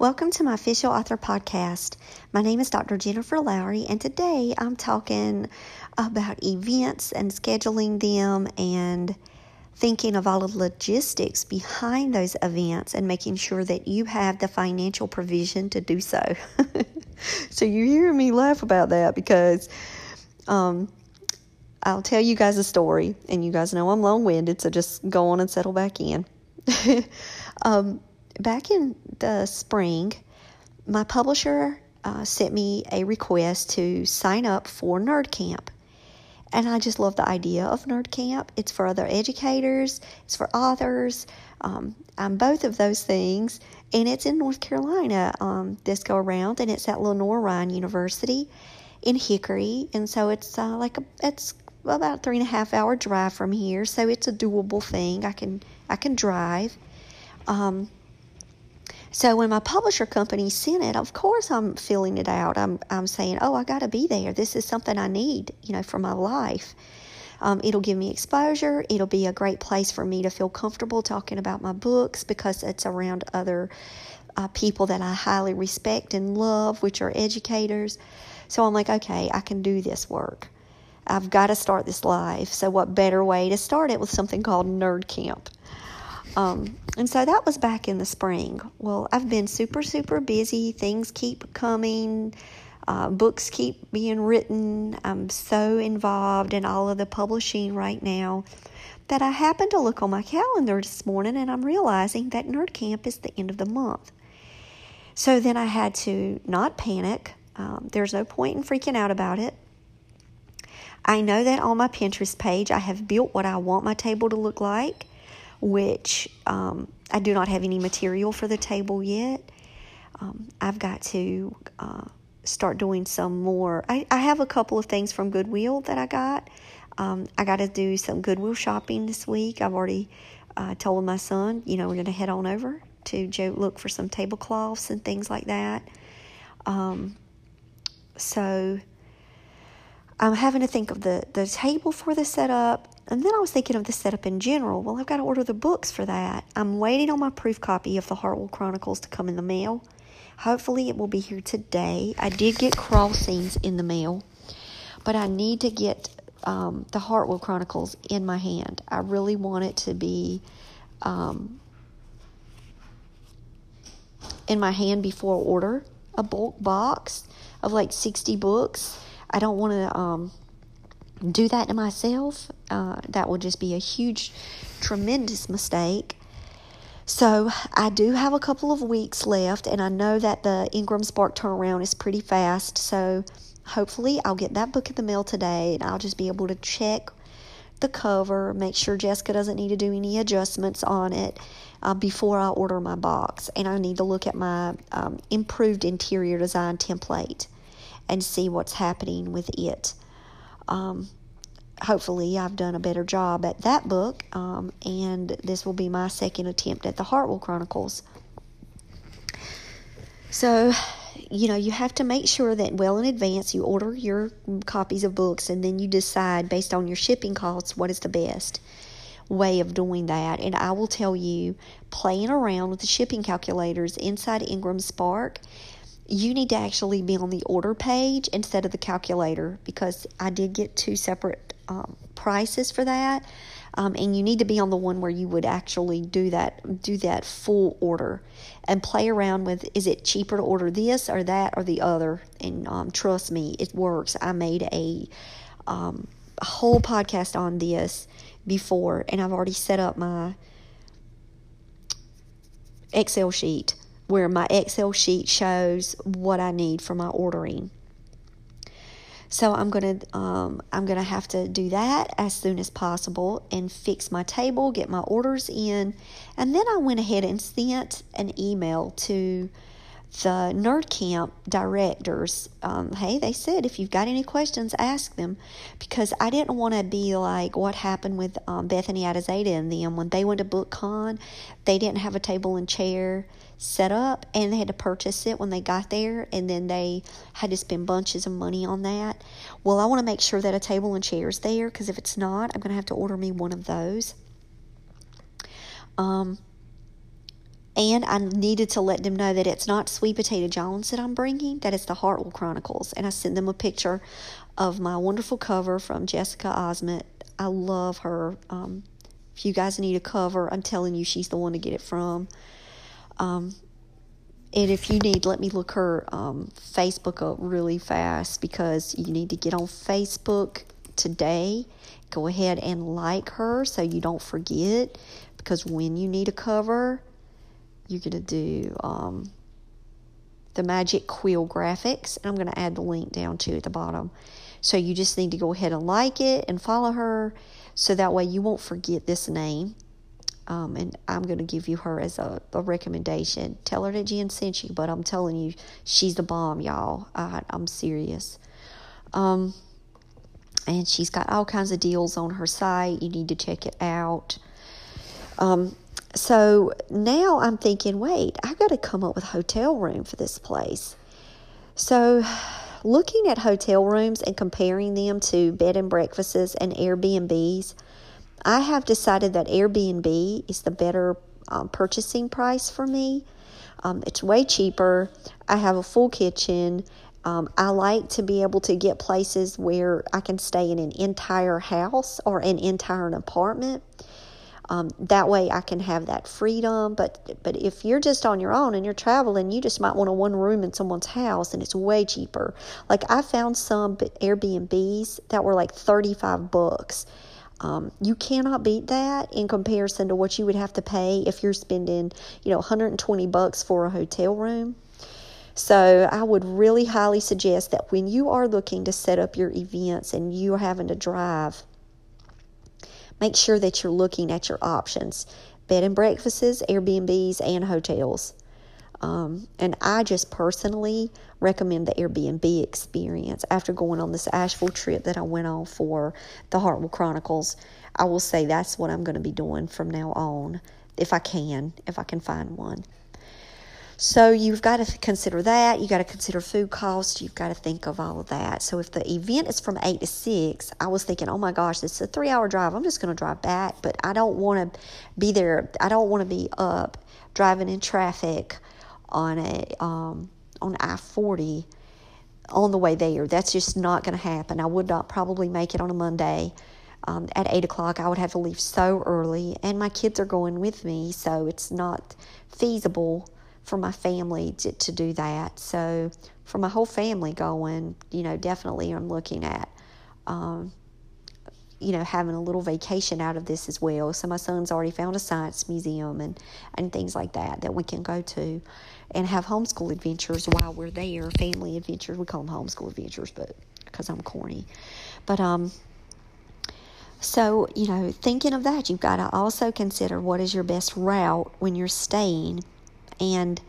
Welcome to my official author podcast. My name is Dr. Jennifer Lowry, and today I'm talking about events and scheduling them and thinking of all the logistics behind those events and making sure that you have the financial provision to do so. So you hear me laugh about that because I'll tell you guys a story, and you guys know I'm long-winded, so just go on and settle back in. Back in the spring, my publisher sent me a request to sign up for Nerd Camp. And I just love the idea of Nerd Camp. It's for other educators. It's for authors. I'm both of those things. And it's in North Carolina this go around. And it's at Lenoir-Rhyne University in Hickory. And so it's it's about 3.5 hour drive from here. So it's a doable thing. I can drive. So when my publisher company sent it, of course I'm filling it out. I'm saying, oh, I got to be there. This is something I need, for my life. It'll give me exposure. It'll be a great place for me to feel comfortable talking about my books because it's around other people that I highly respect and love, which are educators. So I'm like, okay, I can do this work. I've got to start this life. So what better way to start it with something called Nerd Camp? And so that was back in the spring. Well, I've been super, super busy. Things keep coming. Books keep being written. I'm so involved in all of the publishing right now that I happened to look on my calendar this morning and I'm realizing that Nerd Camp is the end of the month. So then I had to not panic. There's no point in freaking out about it. I know that on my Pinterest page, I have built what I want my table to look like, which I do not have any material for the table yet. I've got to start doing some more. I have a couple of things from Goodwill that I got. I got to do some Goodwill shopping this week. I've already told my son, we're going to head on over to Joe look for some tablecloths and things like that. So I'm having to think of the table for the setup. And then I was thinking of the setup in general. Well, I've got to order the books for that. I'm waiting on my proof copy of the Hartwell Chronicles to come in the mail. Hopefully it will be here today. I did get Crossings in the mail, but I need to get the Hartwell Chronicles in my hand. I really want it to be in my hand before I order a bulk box of like 60 books. I don't want to do that to myself. That would just be a huge, tremendous mistake. So I do have a couple of weeks left, and I know that the Ingram Spark turnaround is pretty fast. So hopefully I'll get that book in the mail today, and I'll just be able to check the cover, make sure Jessica doesn't need to do any adjustments on it before I order my box. And I need to look at my improved interior design template and see what's happening with it. Hopefully I've done a better job at that book, and this will be my second attempt at the Hartwell Chronicles. So, you have to make sure that well in advance you order your copies of books, and then you decide based on your shipping costs what is the best way of doing that. And I will tell you, playing around with the shipping calculators inside Ingram Spark, you need to actually be on the order page instead of the calculator, because I did get two separate prices for that. And you need to be on the one where you would actually do that full order and play around with, is it cheaper to order this or that or the other? And trust me, it works. I made a whole podcast on this before, and I've already set up my Excel sheet where my Excel sheet shows what I need for my ordering. So I'm gonna have to do that as soon as possible and fix my table, get my orders in. And then I went ahead and sent an email to the Nerd Camp directors. Hey, they said, if you've got any questions, ask them, because I didn't want to be like what happened with Bethany Adizada and them. When they went to BookCon, they didn't have a table and chair set up, and they had to purchase it when they got there, and then they had to spend bunches of money on that. Well, I want to make sure that a table and chair is there, because if it's not, I'm going to have to order me one of those. And I needed to let them know that it's not Sweet Potato Jones that I'm bringing, that it's the Hartwell Chronicles. And I sent them a picture of my wonderful cover from Jessica Osment. I love her. If you guys need a cover, I'm telling you, she's the one to get it from. And if you need, let me look her Facebook up really fast, because you need to get on Facebook today. Go ahead and like her so you don't forget, because when you need a cover, you're going to do the Magic Quill Graphics, and I'm going to add the link down to at the bottom. So you just need to go ahead and like it and follow her, so that way you won't forget this name. And I'm going to give you her as a recommendation. Tell her that Jen sent you, but I'm telling you, she's the bomb, y'all. I'm serious. And she's got all kinds of deals on her site. You need to check it out. So now I'm thinking, wait, I've got to come up with a hotel room for this place. So looking at hotel rooms and comparing them to bed and breakfasts and Airbnbs, I have decided that Airbnb is the better purchasing price for me. It's way cheaper. I have a full kitchen. I like to be able to get places where I can stay in an entire house or an entire apartment. That way I can have that freedom. But if you're just on your own and you're traveling, you just might want a one room in someone's house, and it's way cheaper. Like, I found some Airbnbs that were like $35. You cannot beat that in comparison to what you would have to pay if you're spending, $120 for a hotel room. So I would really highly suggest that when you are looking to set up your events and you're having to drive, make sure that you're looking at your options: bed and breakfasts, Airbnbs, and hotels. And I just personally recommend the Airbnb experience. After going on this Asheville trip that I went on for the Hartwell Chronicles, I will say that's what I'm going to be doing from now on, if I can find one. So you've got to consider that. You've got to consider food costs. You've got to think of all of that. So if the event is from 8 to 6, I was thinking, oh my gosh, it's a 3-hour drive. I'm just going to drive back, but I don't want to be there. I don't want to be up driving in traffic on I-40 on the way there. That's just not going to happen. I would not probably make it on a Monday. At 8 o'clock, I would have to leave so early, and my kids are going with me, so it's not feasible for my family to do that. So for my whole family going, definitely I'm looking at, having a little vacation out of this as well. So my son's already found a science museum and things like that we can go to and have homeschool adventures while we're there, family adventures. We call them homeschool adventures, but because I'm corny. But so, thinking of that, you've got to also consider what is your best route when you're staying, and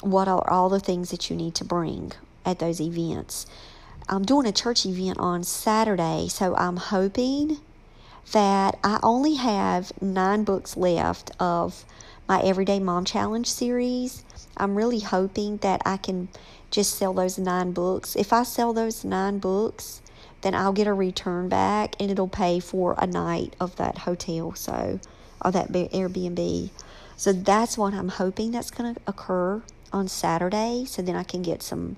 what are all the things that you need to bring at those events. I'm doing a church event on Saturday, so I'm hoping that I only have 9 books left of my Everyday Mom Challenge series. I'm really hoping that I can just sell those 9 books. If I sell those 9 books, then I'll get a return back, and it'll pay for a night of that hotel, or that Airbnb. So that's what I'm hoping that's going to occur on Saturday, so then I can get some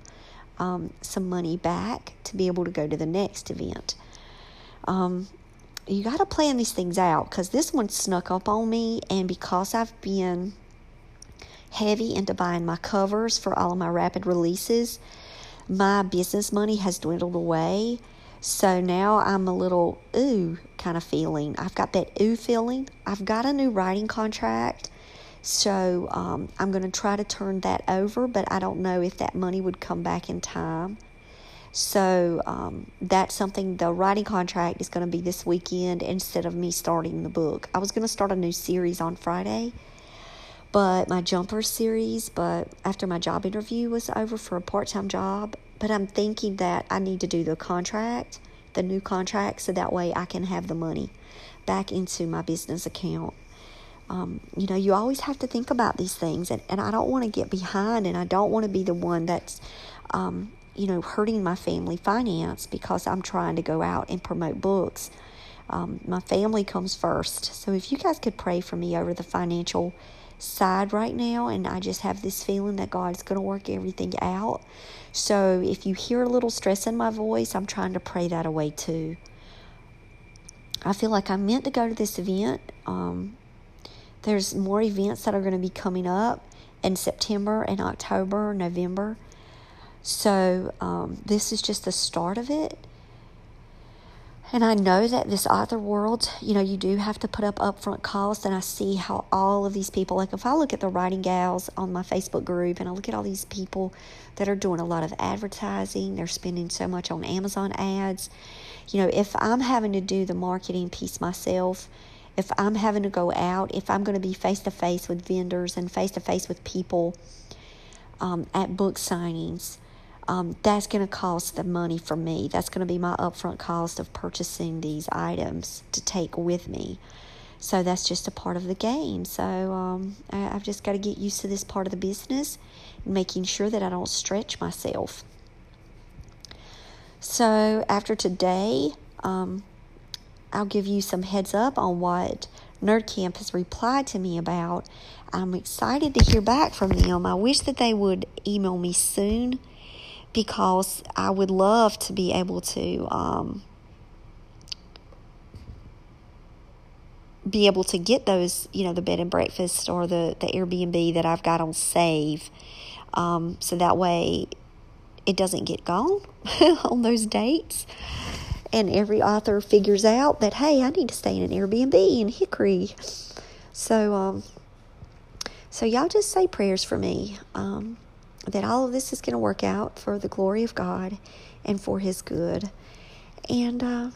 some money back to be able to go to the next event. You got to plan these things out, because this one snuck up on me, and because I've been heavy into buying my covers for all of my rapid releases, my business money has dwindled away. So now I'm a little ooh kind of feeling. I've got that ooh feeling. I've got a new writing contract. So I'm going to try to turn that over, but I don't know if that money would come back in time. So that's something, the writing contract is going to be this weekend instead of me starting the book. I was going to start a new series on Friday, but my jumper series, but after my job interview was over for a part-time job, but I'm thinking that I need to do the contract, the new contract, so that way I can have the money back into my business account. You know, you always have to think about these things, and I don't want to get behind, and I don't want to be the one that's, you know, hurting my family finance because I'm trying to go out and promote books. My family comes first. So if you guys could pray for me over the financial side right now, and I just have this feeling that God's going to work everything out. So if you hear a little stress in my voice, I'm trying to pray that away too. I feel like I meant to go to this event. There's more events that are going to be coming up in September and October, November. So this is just the start of it. And I know that this author world, you know, you do have to put up upfront costs. And I see how all of these people, like if I look at the writing gals on my Facebook group and I look at all these people that are doing a lot of advertising, they're spending so much on Amazon ads. You know, if I'm having to do the marketing piece myself, if I'm having to go out, if I'm going to be face-to-face with vendors and face-to-face with people at book signings, that's going to cost the money for me. That's going to be my upfront cost of purchasing these items to take with me. So that's just a part of the game. So I've just got to get used to this part of the business, making sure that I don't stretch myself. So after today, I'll give you some heads up on what Nerd Camp has replied to me about. I'm excited to hear back from them. I wish that they would email me soon, because I would love to be able to get those, you know, the bed and breakfast or the Airbnb that I've got on save. So that way it doesn't get gone on those dates. And every author figures out that, hey, I need to stay in an Airbnb in Hickory. So, so y'all just say prayers for me. That all of this is going to work out for the glory of God and for His good. And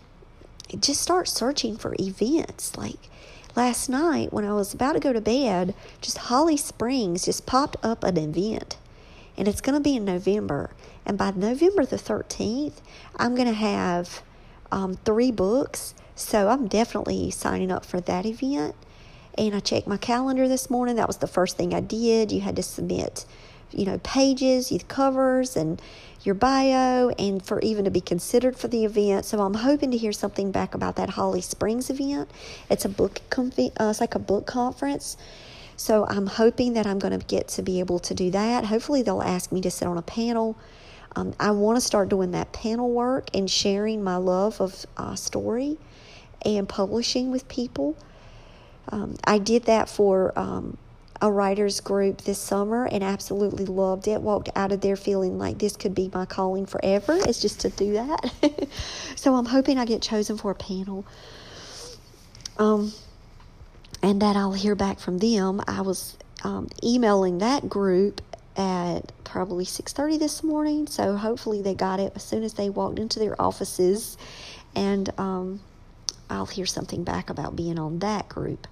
just start searching for events. Like last night when I was about to go to bed, just Holly Springs just popped up an event. And it's going to be in November. And by November the 13th, I'm going to have 3 books. So I'm definitely signing up for that event. And I checked my calendar this morning. That was the first thing I did. You had to submit, you know, pages, your covers, and your bio, and for even to be considered for the event. So I'm hoping to hear something back about that Holly Springs event. It's a book it's like a book conference. So I'm hoping that I'm going to get to be able to do that. Hopefully they'll ask me to sit on a panel. I want to start doing that panel work and sharing my love of story and publishing with people. I did that for a writer's group this summer and absolutely loved it. Walked out of there feeling like this could be my calling forever. It's just to do that. So I'm hoping I get chosen for a panel. And that I'll hear back from them. I was emailing that group at probably 6:30 this morning. So hopefully they got it as soon as they walked into their offices. And I'll hear something back about being on that group.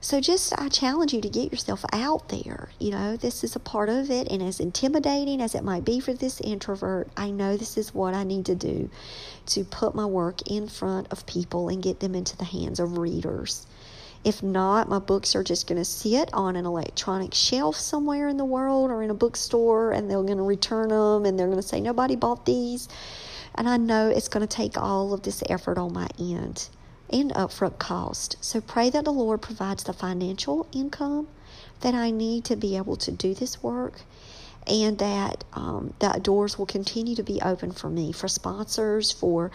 So just, I challenge you to get yourself out there. You know, this is a part of it. And as intimidating as it might be for this introvert, I know this is what I need to do to put my work in front of people and get them into the hands of readers. If not, my books are just going to sit on an electronic shelf somewhere in the world or in a bookstore, and they're going to return them, and they're going to say, nobody bought these. And I know it's going to take all of this effort on my end and upfront cost. So pray that the Lord provides the financial income that I need to be able to do this work, and that that doors will continue to be open for me, for sponsors, for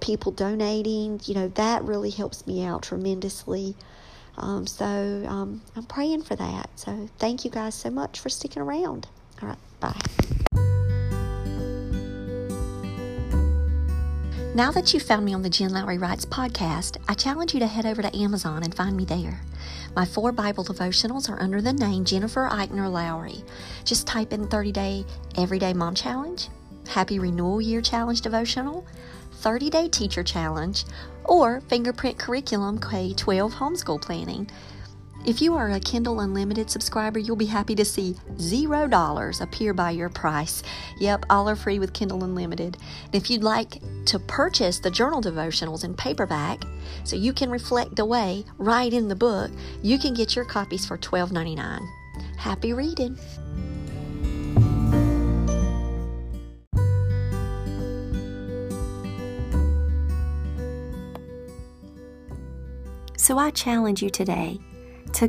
people donating. You know, that really helps me out tremendously. So I'm praying for that. So thank you guys so much for sticking around. All right, bye. Now that you've found me on the Jen Lowry Writes podcast, I challenge you to head over to Amazon and find me there. My 4 Bible devotionals are under the name Jennifer Eichner Lowry. Just type in 30-Day Everyday Mom Challenge, Happy Renewal Year Challenge Devotional, 30-Day Teacher Challenge, or Fingerprint Curriculum K-12 Homeschool Planning. If you are a Kindle Unlimited subscriber, you'll be happy to see $0 appear by your price. Yep, all are free with Kindle Unlimited. And if you'd like to purchase the journal devotionals in paperback so you can reflect away right in the book, you can get your copies for $12.99. Happy reading! So I challenge you today to